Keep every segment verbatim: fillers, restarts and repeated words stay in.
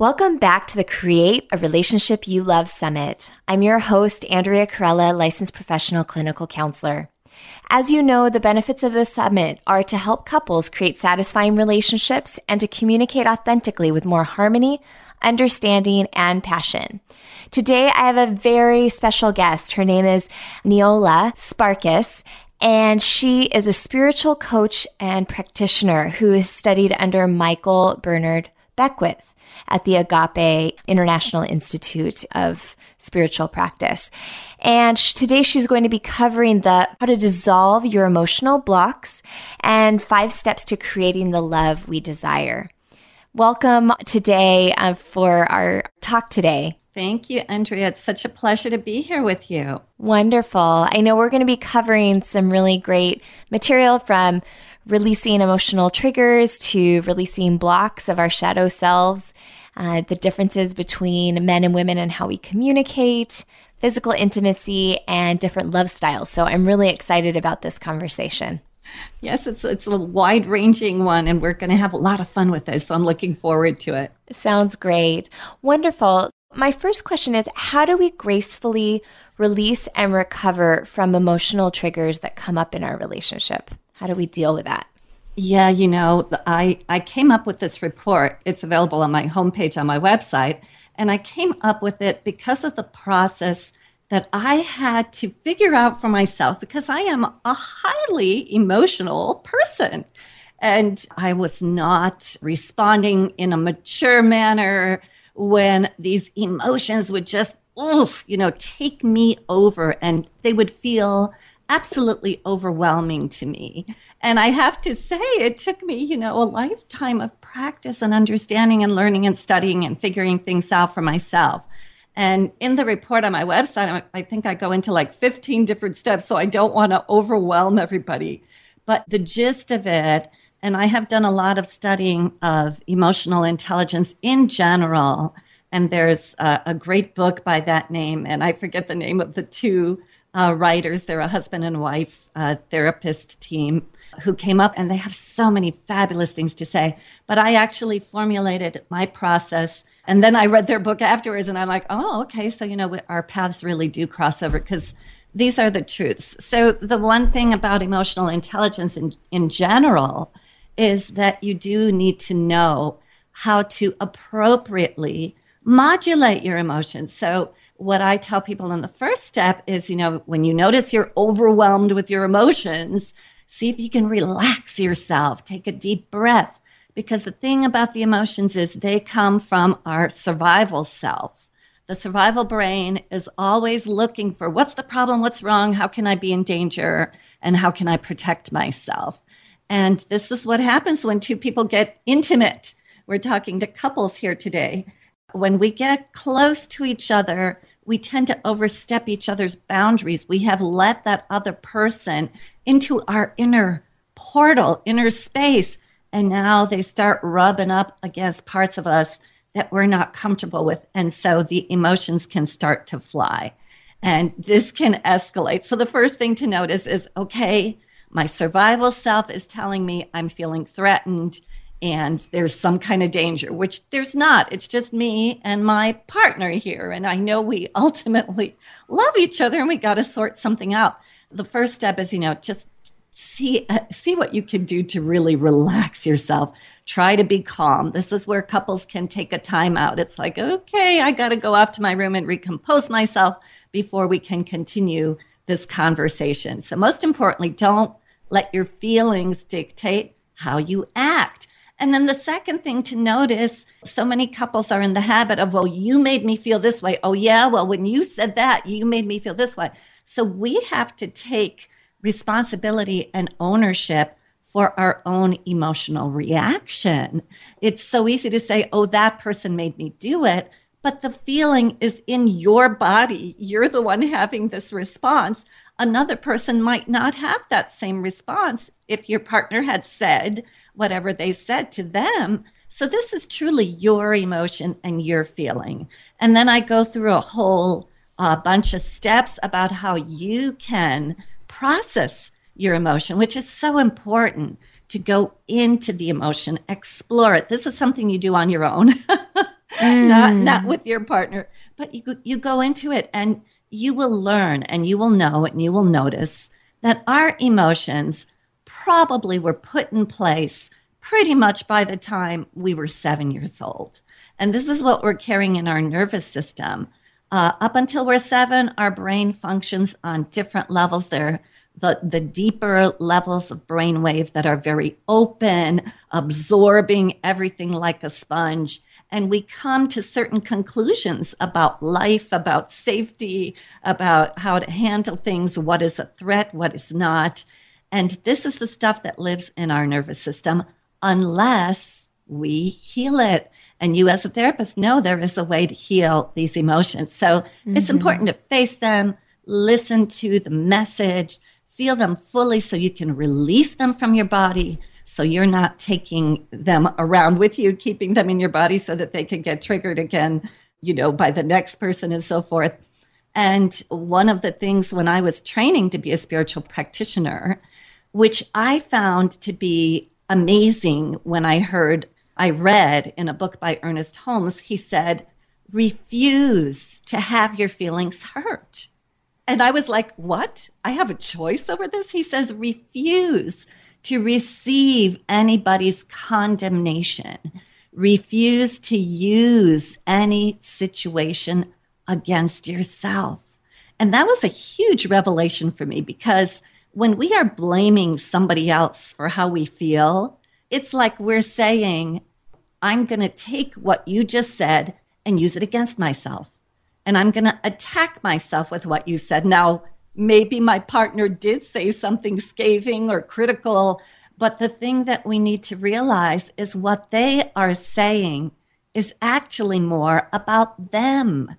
Welcome back to the Create a Relationship You Love Summit. I'm your host, Andrea Carella, licensed professional clinical counselor. As you know, the benefits of this summit are to help couples create satisfying relationships and to communicate authentically with more harmony, understanding, and passion. Today, I have a very special guest. Her name is Neola Sparkus, and she is a spiritual coach and practitioner who has studied under Michael Bernard Beckwith at the Agape International Institute of Spiritual Practice. And today she's going to be covering the how to dissolve your emotional blocks and five steps to creating the love we desire. Welcome today uh, for our talk today. Thank you, Andrea. It's such a pleasure to be here with you. Wonderful. I know we're going to be covering some really great material from releasing emotional triggers to releasing blocks of our shadow selves, uh, the differences between men and women and how we communicate, physical intimacy, and different love styles. So I'm really excited about this conversation. Yes, it's it's a wide-ranging one, and we're going to have a lot of fun with this. So I'm looking forward to it. Sounds great. Wonderful. My first question is, how do we gracefully release and recover from emotional triggers that come up in our relationship? How do we deal with that? Yeah, you know, I, I came up with this report. It's available on my homepage on my website. And I came up with it because of the process that I had to figure out for myself, because I am a highly emotional person. And I was not responding in a mature manner when these emotions would just, oof, you know, take me over, and they would feel absolutely overwhelming to me. And I have to say, it took me, you know, a lifetime of practice and understanding and learning and studying and figuring things out for myself. And in the report on my website, I think I go into like fifteen different steps, so I don't want to overwhelm everybody. But the gist of it, and I have done a lot of studying of emotional intelligence in general, and there's a, a great book by that name, and I forget the name of the two Uh, writers. They're a husband and wife uh, therapist team who came up, and they have so many fabulous things to say. But I actually formulated my process, and then I read their book afterwards, and I'm like, oh, okay, so, you know, we, our paths really do cross over, because these are the truths. So the one thing about emotional intelligence in, in general is that you do need to know how to appropriately modulate your emotions. So what I tell people in the first step is, you know, when you notice you're overwhelmed with your emotions, see if you can relax yourself, take a deep breath, because the thing about the emotions is they come from our survival self. The survival brain is always looking for what's the problem, what's wrong, how can I be in danger, and how can I protect myself? And this is what happens when two people get intimate. We're talking to couples here today. When we get close to each other, we tend to overstep each other's boundaries. We have let that other person into our inner portal, inner space, and now they start rubbing up against parts of us that we're not comfortable with. And so the emotions can start to fly, and this can escalate. So the first thing to notice is, okay, my survival self is telling me I'm feeling threatened, and there's some kind of danger, which there's not. It's just me and my partner here. And I know we ultimately love each other, and we got to sort something out. The first step is, you know, just see uh, see what you can do to really relax yourself. Try to be calm. This is where couples can take a time out. It's like, okay, I got to go off to my room and recompose myself before we can continue this conversation. So most importantly, don't let your feelings dictate how you act. And then the second thing to notice, so many couples are in the habit of, well, you made me feel this way. Oh, yeah, well, when you said that, you made me feel this way. So we have to take responsibility and ownership for our own emotional reaction. It's so easy to say, oh, that person made me do it. But the feeling is in your body. You're the one having this response. Another person might not have that same response if your partner had said whatever they said to them. So this is truly your emotion and your feeling. And then I go through a whole uh, bunch of steps about how you can process your emotion, which is so important, to go into the emotion, explore it. This is something you do on your own. mm. not not with your partner, but you you go into it and you will learn and you will know and you will notice that our emotions probably were put in place pretty much by the time we were seven years old. And this is what we're carrying in our nervous system. Uh, up until we're seven, our brain functions on different levels. There The, the deeper levels of brainwave that are very open, absorbing everything like a sponge. And we come to certain conclusions about life, about safety, about how to handle things, what is a threat, what is not. And this is the stuff that lives in our nervous system unless we heal it. And you as a therapist know there is a way to heal these emotions. So mm-hmm. it's important to face them, listen to the message, feel them fully so you can release them from your body, so you're not taking them around with you, keeping them in your body so that they can get triggered again, you know, by the next person and so forth. And one of the things when I was training to be a spiritual practitioner, which I found to be amazing when I heard, I read in a book by Ernest Holmes, he said, refuse to have your feelings hurt. And I was like, what? I have a choice over this? He says, refuse to receive anybody's condemnation. Refuse to use any situation against yourself. And that was a huge revelation for me, because when we are blaming somebody else for how we feel, it's like we're saying, I'm going to take what you just said and use it against myself. And I'm going to attack myself with what you said. Now, maybe my partner did say something scathing or critical, but the thing that we need to realize is what they are saying is actually more about them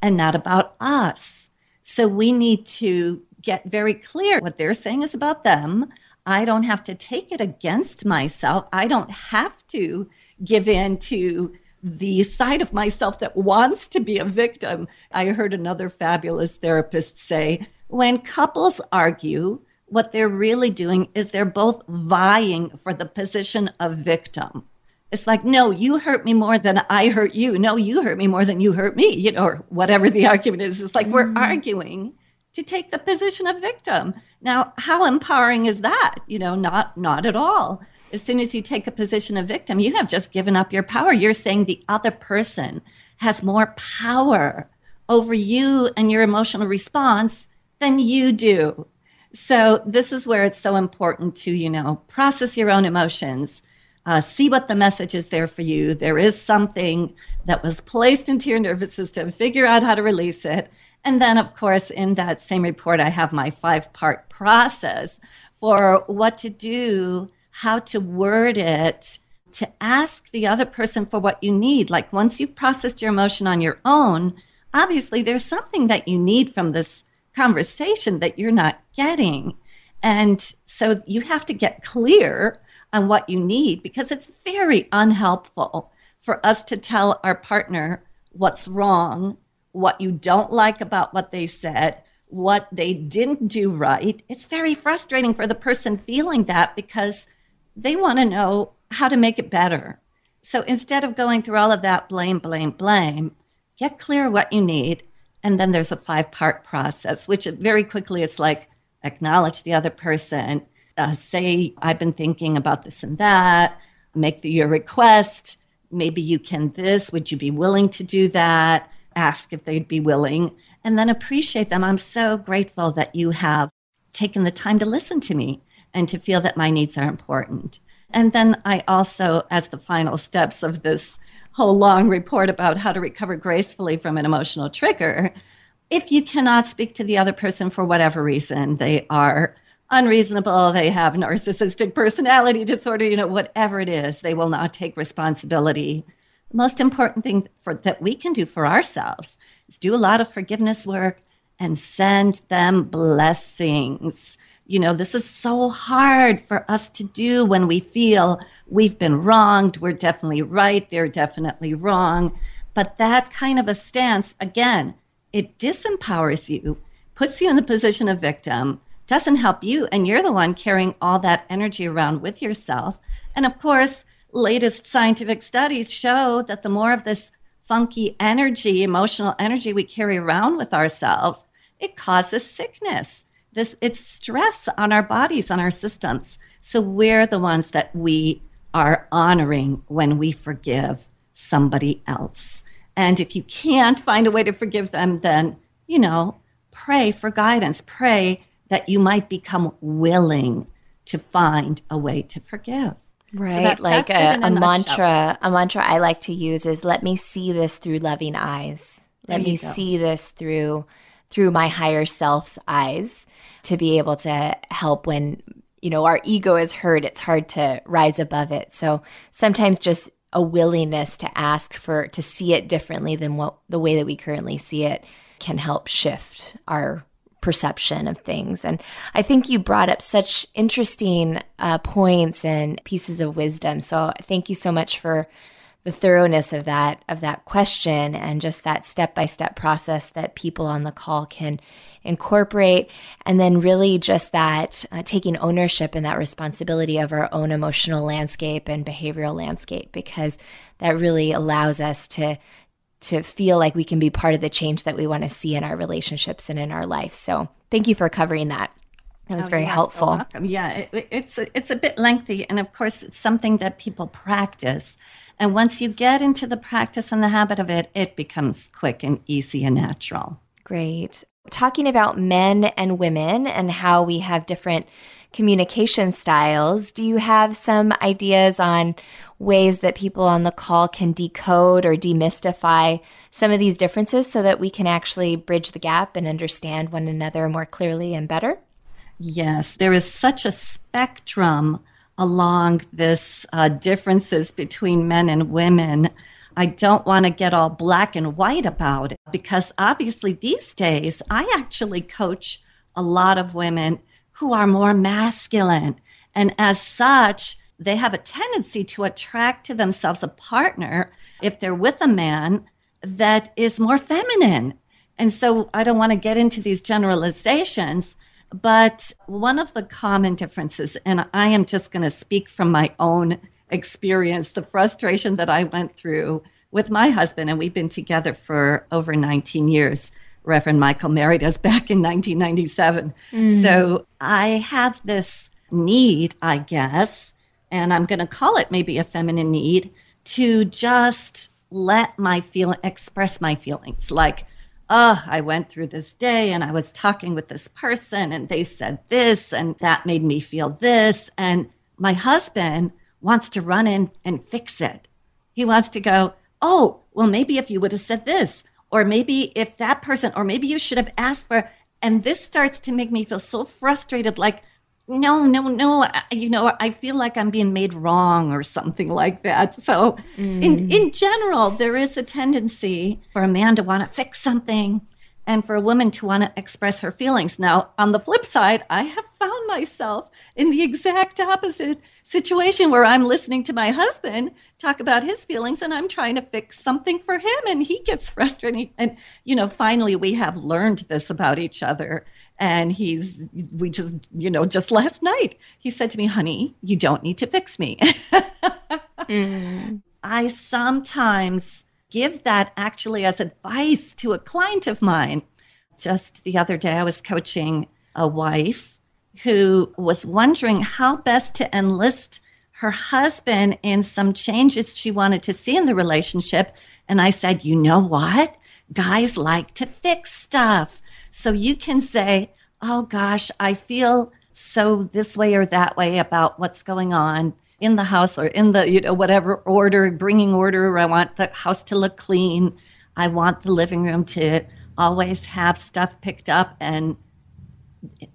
and not about us. So we need to get very clear. What they're saying is about them. I don't have to take it against myself. I don't have to give in to the side of myself that wants to be a victim. I heard another fabulous therapist say, when couples argue, what they're really doing is they're both vying for the position of victim. It's like, no, you hurt me more than I hurt you. No, you hurt me more than you hurt me, you know, or whatever the argument is. It's like mm. we're arguing to take the position of victim. Now, how empowering is that? You know, not not at all. As soon as you take a position of victim, you have just given up your power. You're saying the other person has more power over you and your emotional response than you do. So this is where it's so important to, you know, process your own emotions, uh, see what the message is there for you. There is something that was placed into your nervous system, figure out how to release it. And then, of course, in that same report, I have my five-part process for what to do, how to word it, to ask the other person for what you need. Like once you've processed your emotion on your own, obviously there's something that you need from this conversation that you're not getting. And so you have to get clear on what you need, because it's very unhelpful for us to tell our partner what's wrong, what you don't like about what they said, what they didn't do right. It's very frustrating for the person feeling that, because they want to know how to make it better. So instead of going through all of that blame, blame, blame, get clear what you need. And then there's a five-part process, which very quickly it's like, acknowledge the other person, uh, say, I've been thinking about this and that, make the, your request, maybe you can this, would you be willing to do that? Ask if they'd be willing, and then appreciate them. I'm so grateful that you have taken the time to listen to me and to feel that my needs are important. And then I also, as the final steps of this whole long report about how to recover gracefully from an emotional trigger, if you cannot speak to the other person for whatever reason, they are unreasonable, they have narcissistic personality disorder, you know, whatever it is, they will not take responsibility. The most important thing for, that we can do for ourselves is do a lot of forgiveness work and send them blessings. You know, this is so hard for us to do when we feel we've been wronged. We're definitely right. They're definitely wrong. But that kind of a stance, again, it disempowers you, puts you in the position of victim, doesn't help you. And you're the one carrying all that energy around with yourself. And of course, latest scientific studies show that the more of this funky energy, emotional energy we carry around with ourselves, it causes sickness. This it's stress on our bodies, on our systems. So we're the ones that we are honoring when we forgive somebody else. And if you can't find a way to forgive them, then, you know, pray for guidance. Pray that you might become willing to find a way to forgive. Right, so that, like a, a mantra. A mantra I like to use is, "Let me see this through loving eyes. Let me go. see this through through my higher self's eyes." To be able to help when, you know, our ego is hurt, it's hard to rise above it. So sometimes just a willingness to ask for to see it differently than what the way that we currently see it can help shift our perception of things. And I think you brought up such interesting uh, points and pieces of wisdom. So thank you so much for the thoroughness of that of that question and just that step-by-step process that people on the call can incorporate. And then really just that uh, taking ownership and that responsibility of our own emotional landscape and behavioral landscape, because that really allows us to to feel like we can be part of the change that we want to see in our relationships and in our life. So thank you for covering that. That was oh, very yes, helpful. So yeah, it, it's, it's a bit lengthy. And of course, it's something that people practice. And once you get into the practice and the habit of it, it becomes quick and easy and natural. Great. Talking about men and women and how we have different communication styles, do you have some ideas on ways that people on the call can decode or demystify some of these differences so that we can actually bridge the gap and understand one another more clearly and better? Yes, there is such a spectrum along this uh, differences between men and women. I don't want to get all black and white about it, because obviously these days I actually coach a lot of women who are more masculine. And as such, they have a tendency to attract to themselves a partner, if they're with a man, that is more feminine. And so I don't want to get into these generalizations, but one of the common differences, and I am just going to speak from my own experience, the frustration that I went through with my husband, and we've been together for over nineteen years. Reverend Michael married us back in nineteen ninety-seven. Mm. So I have this need, I guess, and I'm going to call it maybe a feminine need, to just let my feel, express my feelings. Like, oh, I went through this day and I was talking with this person and they said this and that made me feel this. And my husband wants to run in and fix it. He wants to go, oh, well, maybe if you would have said this, or maybe if that person, or maybe you should have asked for, and this starts to make me feel so frustrated, like, No, no, no. I, you know, I feel like I'm being made wrong or something like that. So mm. in, in general, there is a tendency for a man to want to fix something and for a woman to want to express her feelings. Now, on the flip side, I have found myself in the exact opposite situation where I'm listening to my husband talk about his feelings and I'm trying to fix something for him and he gets frustrated. And, you know, finally, we have learned this about each other. And he's, we just, you know, just last night, he said to me, honey, you don't need to fix me. mm. I sometimes give that actually as advice to a client of mine. Just the other day, I was coaching a wife who was wondering how best to enlist her husband in some changes she wanted to see in the relationship. And I said, you know what? Guys like to fix stuff. So you can say, oh, gosh, I feel so this way or that way about what's going on in the house or in the, you know, whatever order, bringing order. I want the house to look clean. I want the living room to always have stuff picked up. And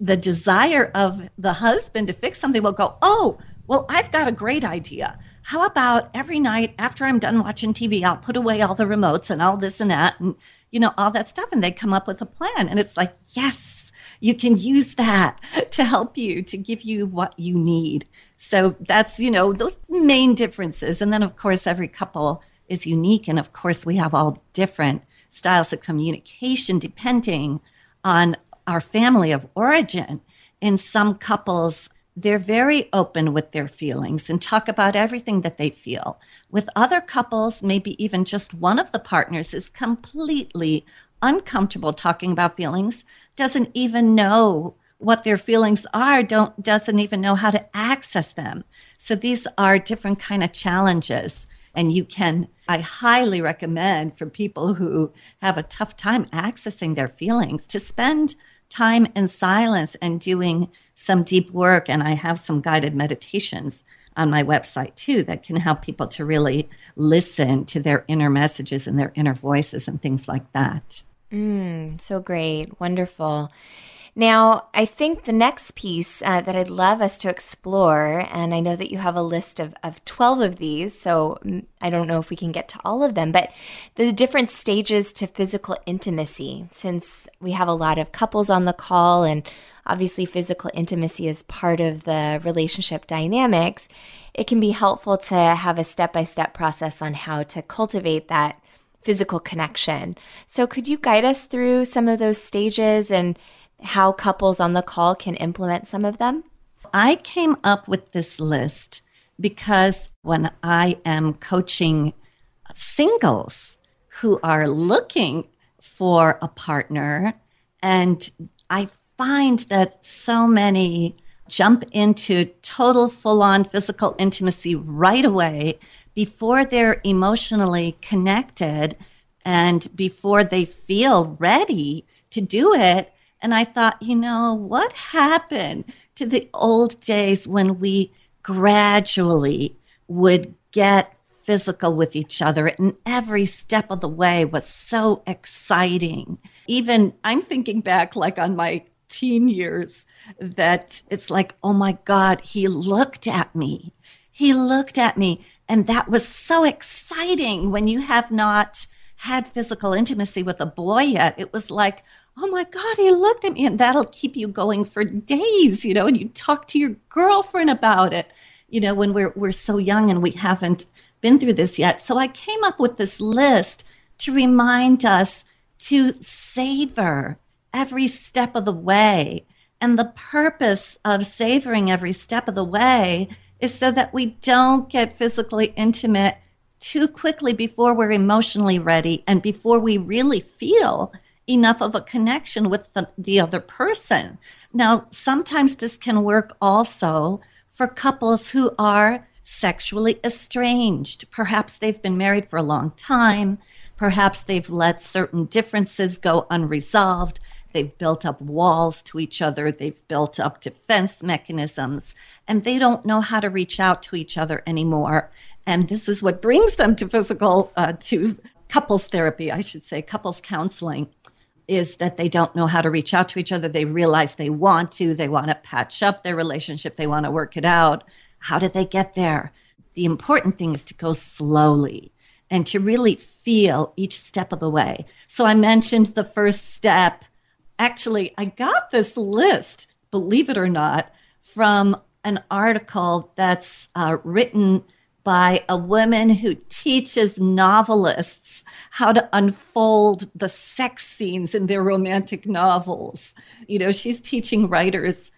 the desire of the husband to fix something will go, oh, well, I've got a great idea. How about every night after I'm done watching T V, I'll put away all the remotes and all this and that and, you know, all that stuff. And they come up with a plan. And it's like, yes, you can use that to help you, to give you what you need. So that's, you know, those main differences. And then, of course, every couple is unique. And, of course, we have all different styles of communication depending on our family of origin. In some couples, they're very open with their feelings and talk about everything that they feel. With other couples, maybe even just one of the partners is completely uncomfortable talking about feelings, doesn't even know what their feelings are, don't doesn't even know how to access them. So these are different kind of challenges. And you can, I highly recommend for people who have a tough time accessing their feelings to spend time in silence and doing some deep work. And I have some guided meditations on my website too that can help people to really listen to their inner messages and their inner voices and things like that. Mm, so great. Wonderful. Now, I think the next piece uh, that I'd love us to explore, and I know that you have a list of, of twelve of these, so I don't know if we can get to all of them, but the different stages to physical intimacy, since we have a lot of couples on the call, and obviously physical intimacy is part of the relationship dynamics, it can be helpful to have a step-by-step process on how to cultivate that physical connection. So could you guide us through some of those stages and how couples on the call can implement some of them? I came up with this list because when I am coaching singles who are looking for a partner, and I find that so many jump into total full-on physical intimacy right away before they're emotionally connected and before they feel ready to do it. And I thought, you know, what happened to the old days when we gradually would get physical with each other and every step of the way was so exciting. Even I'm thinking back like on my teen years that it's like, oh my God, he looked at me. He looked at me. And that was so exciting when you have not had physical intimacy with a boy yet. It was like, oh my God, he looked at me, and that'll keep you going for days, you know, and you talk to your girlfriend about it, you know, when we're we're so young and we haven't been through this yet. So I came up with this list to remind us to savor every step of the way. And the purpose of savoring every step of the way is so that we don't get physically intimate too quickly before we're emotionally ready and before we really feel enough of a connection with the, the other person. Now, sometimes this can work also for couples who are sexually estranged. Perhaps they've been married for a long time. Perhaps they've let certain differences go unresolved. They've built up walls to each other. They've built up defense mechanisms, and they don't know how to reach out to each other anymore. And this is what brings them to physical, uh, to couples therapy, I should say, couples counseling, is that they don't know how to reach out to each other. They realize they want to. They want to patch up their relationship. They want to work it out. How do they get there? The important thing is to go slowly and to really feel each step of the way. So I mentioned the first step. Actually, I got this list, believe it or not, from an article that's uh, written by a woman who teaches novelists how to unfold the sex scenes in their romantic novels. You know, she's teaching writers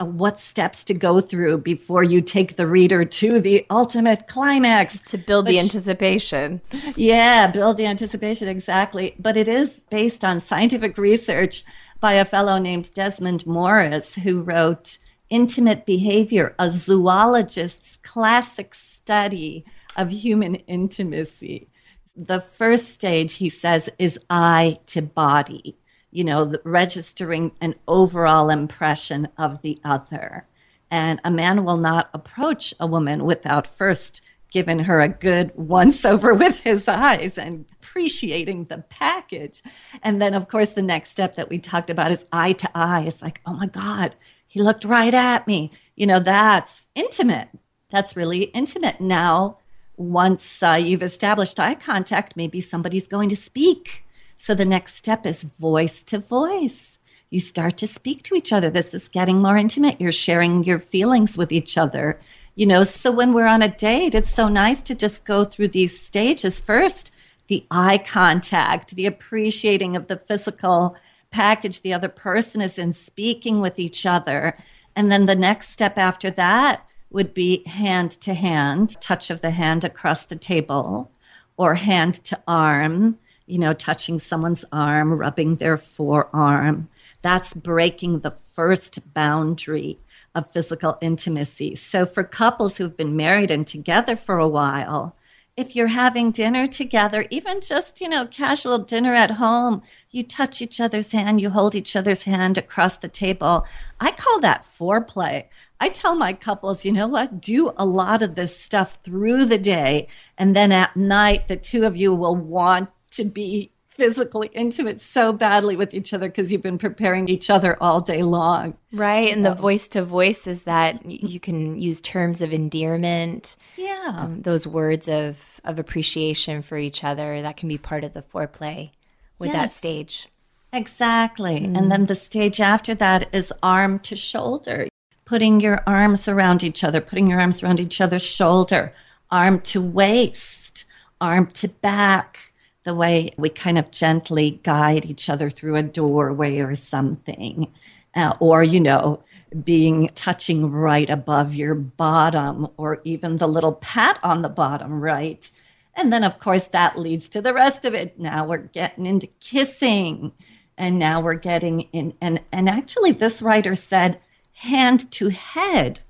uh, what steps to go through before you take the reader to the ultimate climax. To build but the she, anticipation. Yeah, build the anticipation, exactly. But it is based on scientific research by a fellow named Desmond Morris, who wrote Intimate Behavior, a zoologist's classic study of human intimacy. The first stage, he says, is eye to body, you know, the, registering an overall impression of the other. And a man will not approach a woman without first giving her a good once-over with his eyes and appreciating the package. And then, of course, the next step that we talked about is eye to eye. It's like, oh, my God, he looked right at me. You know, that's intimate. That's really intimate. Now, once uh, you've established eye contact, maybe somebody's going to speak. So the next step is voice to voice. You start to speak to each other. This is getting more intimate. You're sharing your feelings with each other. You know, so when we're on a date, it's so nice to just go through these stages first. The eye contact, the appreciating of the physical package the other person is in, speaking with each other. And then the next step after that would be hand-to-hand, touch of the hand across the table, or hand-to-arm, you know, touching someone's arm, rubbing their forearm. That's breaking the first boundary of physical intimacy. So for couples who've been married and together for a while, if you're having dinner together, even just, you know, casual dinner at home, you touch each other's hand, you hold each other's hand across the table. I call that foreplay. I tell my couples, you know what, do a lot of this stuff through the day, and then at night, the two of you will want to be physically intimate so badly with each other because you've been preparing each other all day long. Right. And know? The voice to voice is that you can use terms of endearment. Yeah. Um, those words of, of appreciation for each other. That can be part of the foreplay with yes. that stage. Exactly. Mm. And then the stage after that is arm to shoulder, putting your arms around each other, putting your arms around each other's shoulder, arm to waist, arm to back. The way we kind of gently guide each other through a doorway or something, uh, or, you know, being touching right above your bottom, or even the little pat on the bottom, right? And then, of course, that leads to the rest of it. Now we're getting into kissing, and now we're getting in. And, and actually, this writer said hand to head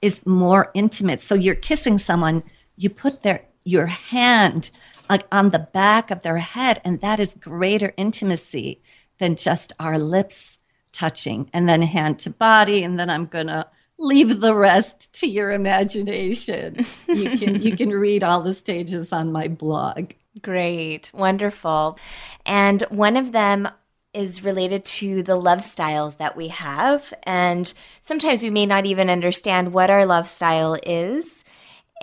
is more intimate. So you're kissing someone, you put their your hand like on the back of their head, and that is greater intimacy than just our lips touching. And then hand to body, and then I'm gonna leave the rest to your imagination. You can you can read all the stages on my blog. Great, wonderful. And one of them is related to the love styles that we have, and sometimes we may not even understand what our love style is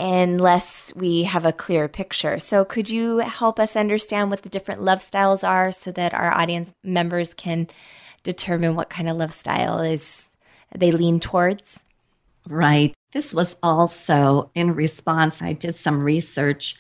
unless we have a clear picture. So could you help us understand what the different love styles are so that our audience members can determine what kind of love style is they lean towards? Right. This was also in response. I did some research.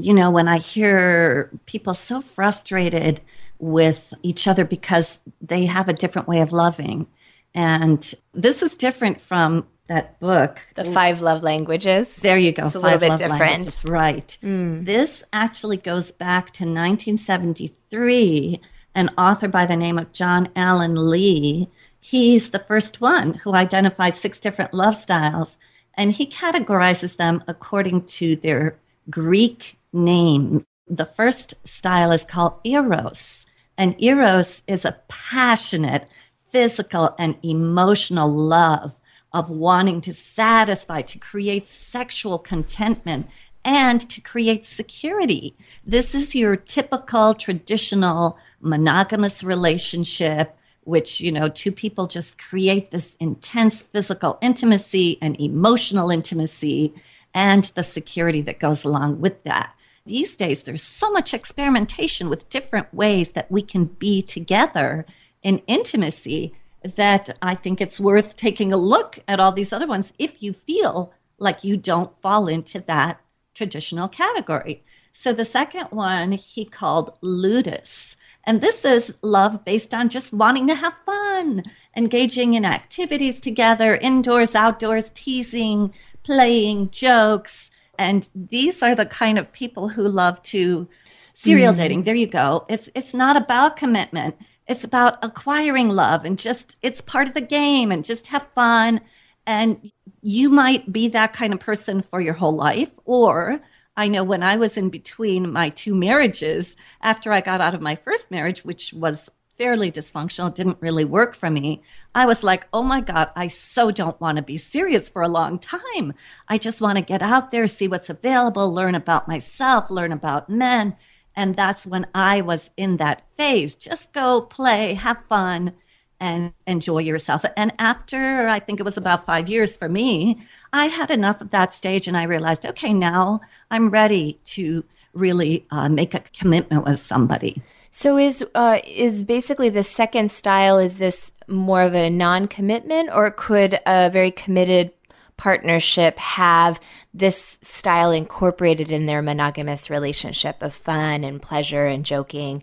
You know, when I hear people so frustrated with each other because they have a different way of loving, and this is different from that book, The Five Love Languages. There you go. It's a little bit different. Right. Mm. This actually goes back to nineteen seventy-three, an author by the name of John Allen Lee. He's the first one who identified six different love styles, and he categorizes them according to their Greek names. The first style is called Eros, and Eros is a passionate, physical, and emotional love of wanting to satisfy, to create sexual contentment, and to create security. This is your typical traditional monogamous relationship, which, you know, two people just create this intense physical intimacy and emotional intimacy and the security that goes along with that. These days, there's so much experimentation with different ways that we can be together in intimacy that I think it's worth taking a look at all these other ones if you feel like you don't fall into that traditional category. So the second one he called Ludus. And this is love based on just wanting to have fun, engaging in activities together, indoors, outdoors, teasing, playing, jokes. And these are the kind of people who love to serial mm. dating. There you go. It's it's not about commitment. It's about acquiring love, and just it's part of the game, and just have fun. And you might be that kind of person for your whole life. Or I know when I was in between my two marriages, after I got out of my first marriage, which was fairly dysfunctional, didn't really work for me, I was like, oh my God, I so don't want to be serious for a long time. I just want to get out there, see what's available, learn about myself, learn about men. And that's when I was in that phase. Just go play, have fun, and enjoy yourself. And after, I think it was about five years for me, I had enough of that stage, and I realized, okay, now I'm ready to really uh, make a commitment with somebody. So is uh, is basically the second style, is this more of a non-commitment, or could a very committed partnership have this style incorporated in their monogamous relationship of fun and pleasure and joking?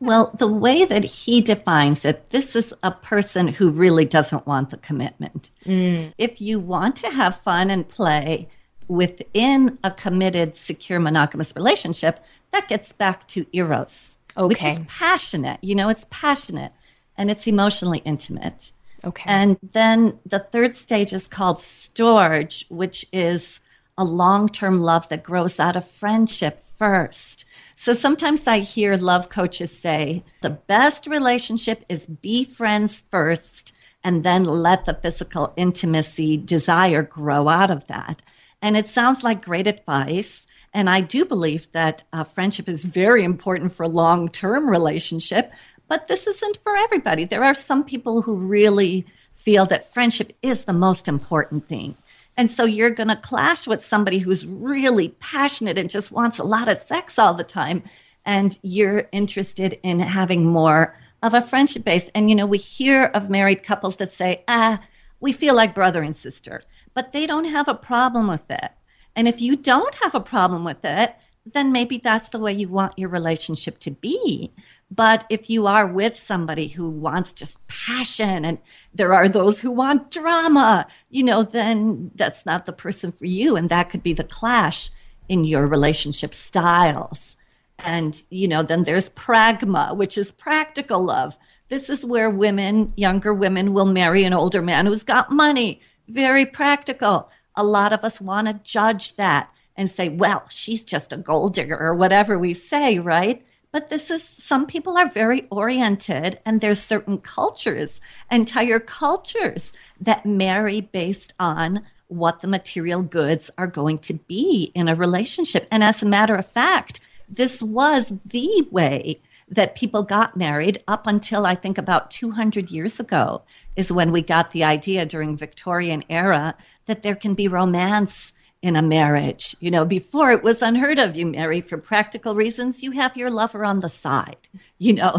Well, the way that he defines it, this is a person who really doesn't want the commitment. Mm. If you want to have fun and play within a committed, secure, monogamous relationship, that gets back to Eros, okay. which is passionate. You know, it's passionate and it's emotionally intimate. Okay. And then the third stage is called Storge, which is a long-term love that grows out of friendship first. So sometimes I hear love coaches say, the best relationship is be friends first and then let the physical intimacy desire grow out of that. And it sounds like great advice. And I do believe that uh, friendship is very important for long-term relationship, but this isn't for everybody. There are some people who really feel that friendship is the most important thing. And so you're going to clash with somebody who's really passionate and just wants a lot of sex all the time. And you're interested in having more of a friendship base. And, you know, we hear of married couples that say, ah, we feel like brother and sister, but they don't have a problem with it. And if you don't have a problem with it, then maybe that's the way you want your relationship to be. But if you are with somebody who wants just passion and there are those who want drama, you know, then that's not the person for you. And that could be the clash in your relationship styles. And, you know, then there's pragma, which is practical love. This is where women, younger women, will marry an older man who's got money. Very practical. A lot of us want to judge that and say, well, she's just a gold digger or whatever we say, right? But this is, some people are very oriented, and there's certain cultures, entire cultures that marry based on what the material goods are going to be in a relationship. And as a matter of fact, this was the way that people got married up until I think about two hundred years ago is when we got the idea during Victorian era that there can be romance in a marriage. You know, before it was unheard of. You marry for practical reasons. You have your lover on the side, you know.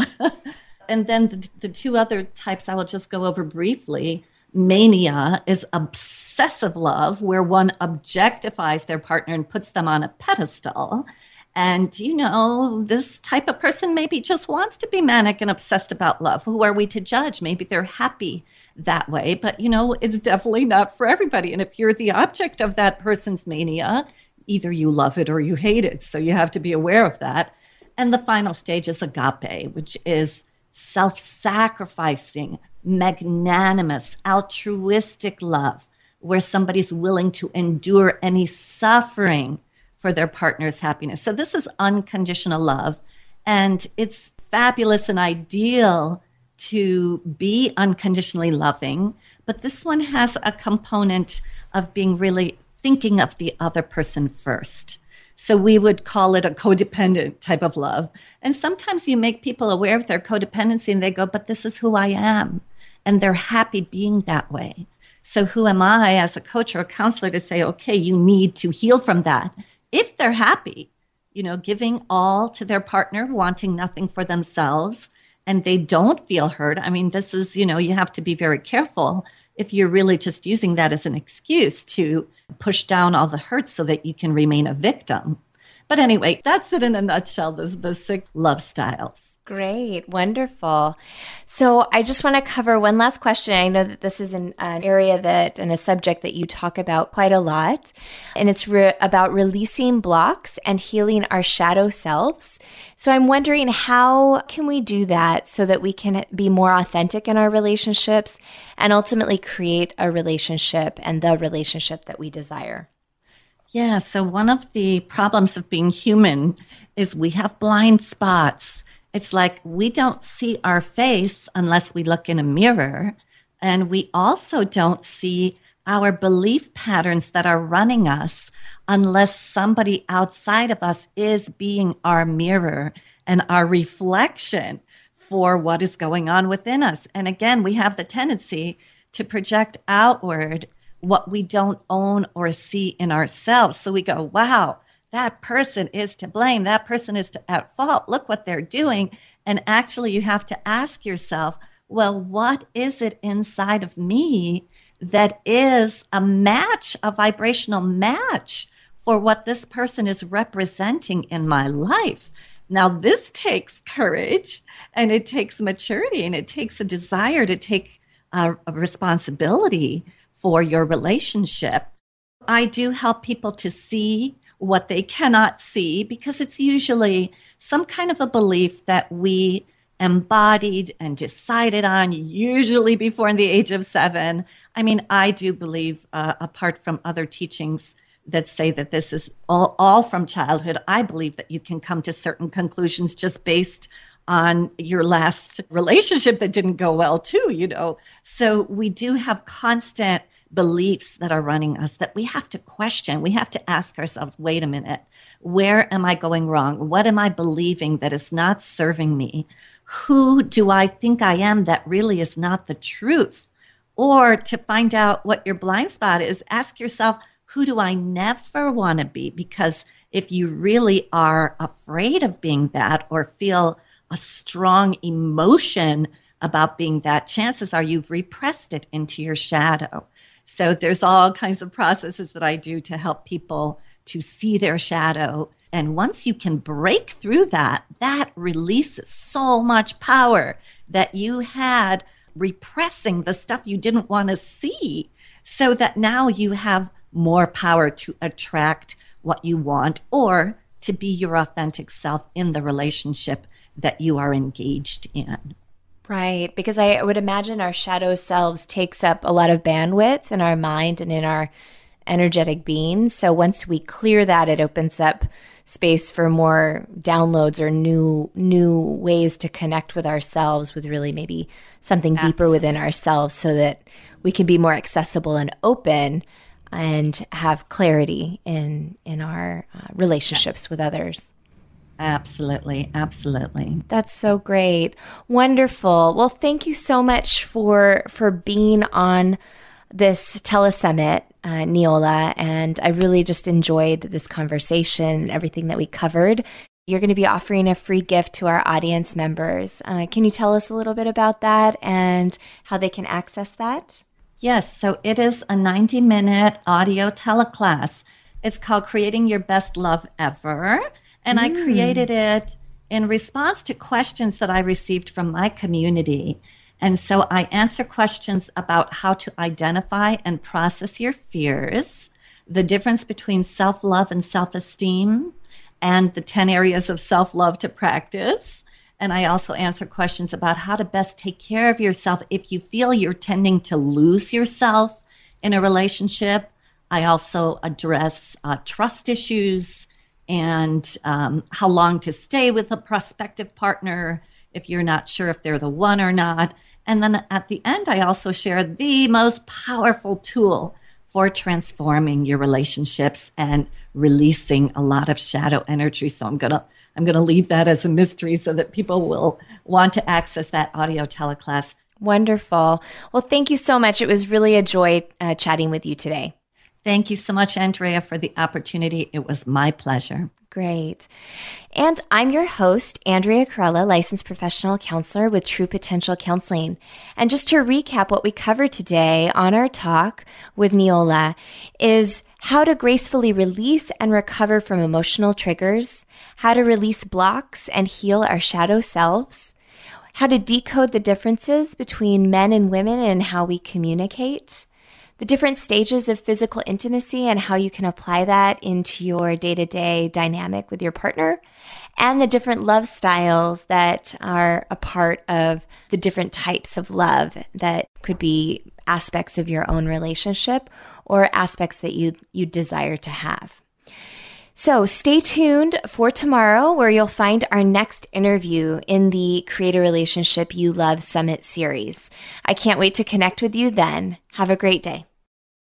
And then the, the two other types I will just go over briefly. Mania is obsessive love, where one objectifies their partner and puts them on a pedestal. And, you know, this type of person maybe just wants to be manic and obsessed about love. Who are we to judge? Maybe they're happy that way. But, you know, it's definitely not for everybody. And if you're the object of that person's mania, either you love it or you hate it. So you have to be aware of that. And the final stage is agape, which is self-sacrificing, magnanimous, altruistic love, where somebody's willing to endure any suffering for their partner's happiness. So this is unconditional love, and it's fabulous and ideal to be unconditionally loving, but this one has a component of being really thinking of the other person first. So we would call it a codependent type of love. And sometimes you make people aware of their codependency and they go, but this is who I am, and they're happy being that way. So who am I as a coach or a counselor to say, okay, you need to heal from that? If they're happy, you know, giving all to their partner, wanting nothing for themselves, and they don't feel hurt. I mean, this is, you know, you have to be very careful if you're really just using that as an excuse to push down all the hurts so that you can remain a victim. But anyway, that's it in a nutshell, the, the six love styles. Great. Wonderful. So I just want to cover one last question. I know that this is an, an area that and a subject that you talk about quite a lot, and it's re- about releasing blocks and healing our shadow selves. So I'm wondering, how can we do that so that we can be more authentic in our relationships and ultimately create a relationship and the relationship that we desire? Yeah. So one of the problems of being human is we have blind spots. It's like we don't see our face unless we look in a mirror, and we also don't see our belief patterns that are running us unless somebody outside of us is being our mirror and our reflection for what is going on within us. And again, we have the tendency to project outward what we don't own or see in ourselves. So we go, wow, that person is to blame. That person is to, at fault. Look what they're doing. And actually, you have to ask yourself, well, what is it inside of me that is a match, a vibrational match for what this person is representing in my life? Now, this takes courage, and it takes maturity, and it takes a desire to take uh, a responsibility for your relationship. I do help people to see what they cannot see, because it's usually some kind of a belief that we embodied and decided on, usually before the age of seven. I mean, I do believe, uh, apart from other teachings that say that this is all, all from childhood, I believe that you can come to certain conclusions just based on your last relationship that didn't go well too, you know. So we do have constant beliefs that are running us that we have to question. We have to ask ourselves, wait a minute, where am I going wrong? What am I believing that is not serving me? Who do I think I am that really is not the truth? Or to find out what your blind spot is, ask yourself, who do I never want to be? Because if you really are afraid of being that or feel a strong emotion about being that, chances are you've repressed it into your shadow. So there's all kinds of processes that I do to help people to see their shadow. And once you can break through that, that releases so much power that you had repressing the stuff you didn't want to see, so that now you have more power to attract what you want or to be your authentic self in the relationship that you are engaged in. Right, because I would imagine our shadow selves takes up a lot of bandwidth in our mind and in our energetic being. So once we clear that, it opens up space for more downloads or new new ways to connect with ourselves, with really maybe something Absolutely. Deeper within ourselves, so that we can be more accessible and open and have clarity in, in our uh, relationships yeah. with others. Absolutely. Absolutely. That's so great. Wonderful. Well, thank you so much for for being on this telesummit, uh, Neola. And I really just enjoyed this conversation and everything that we covered. You're going to be offering a free gift to our audience members. Uh, can you tell us a little bit about that and how they can access that? Yes. So it is a ninety-minute audio teleclass. It's called Creating Your Best Love Ever. And I created it in response to questions that I received from my community. And so I answer questions about how to identify and process your fears, the difference between self-love and self-esteem, and the ten areas of self-love to practice. And I also answer questions about how to best take care of yourself if you feel you're tending to lose yourself in a relationship. I also address uh, trust issues, and um, how long to stay with a prospective partner if you're not sure if they're the one or not. And then at the end, I also share the most powerful tool for transforming your relationships and releasing a lot of shadow energy. So I'm gonna I'm gonna leave that as a mystery so that people will want to access that audio teleclass. Wonderful. Well, thank you so much. It was really a joy uh, chatting with you today. Thank you so much, Andrea, for the opportunity. It was my pleasure. Great. And I'm your host, Andrea Carella, licensed professional counselor with True Potential Counseling. And just to recap what we covered today on our talk with Neola is how to gracefully release and recover from emotional triggers, how to release blocks and heal our shadow selves, how to decode the differences between men and women and how we communicate, the different stages of physical intimacy and how you can apply that into your day-to-day dynamic with your partner, and the different love styles that are a part of the different types of love that could be aspects of your own relationship or aspects that you, you desire to have. So stay tuned for tomorrow, where you'll find our next interview in the Create a Relationship You Love Summit series. I can't wait to connect with you then. Have a great day.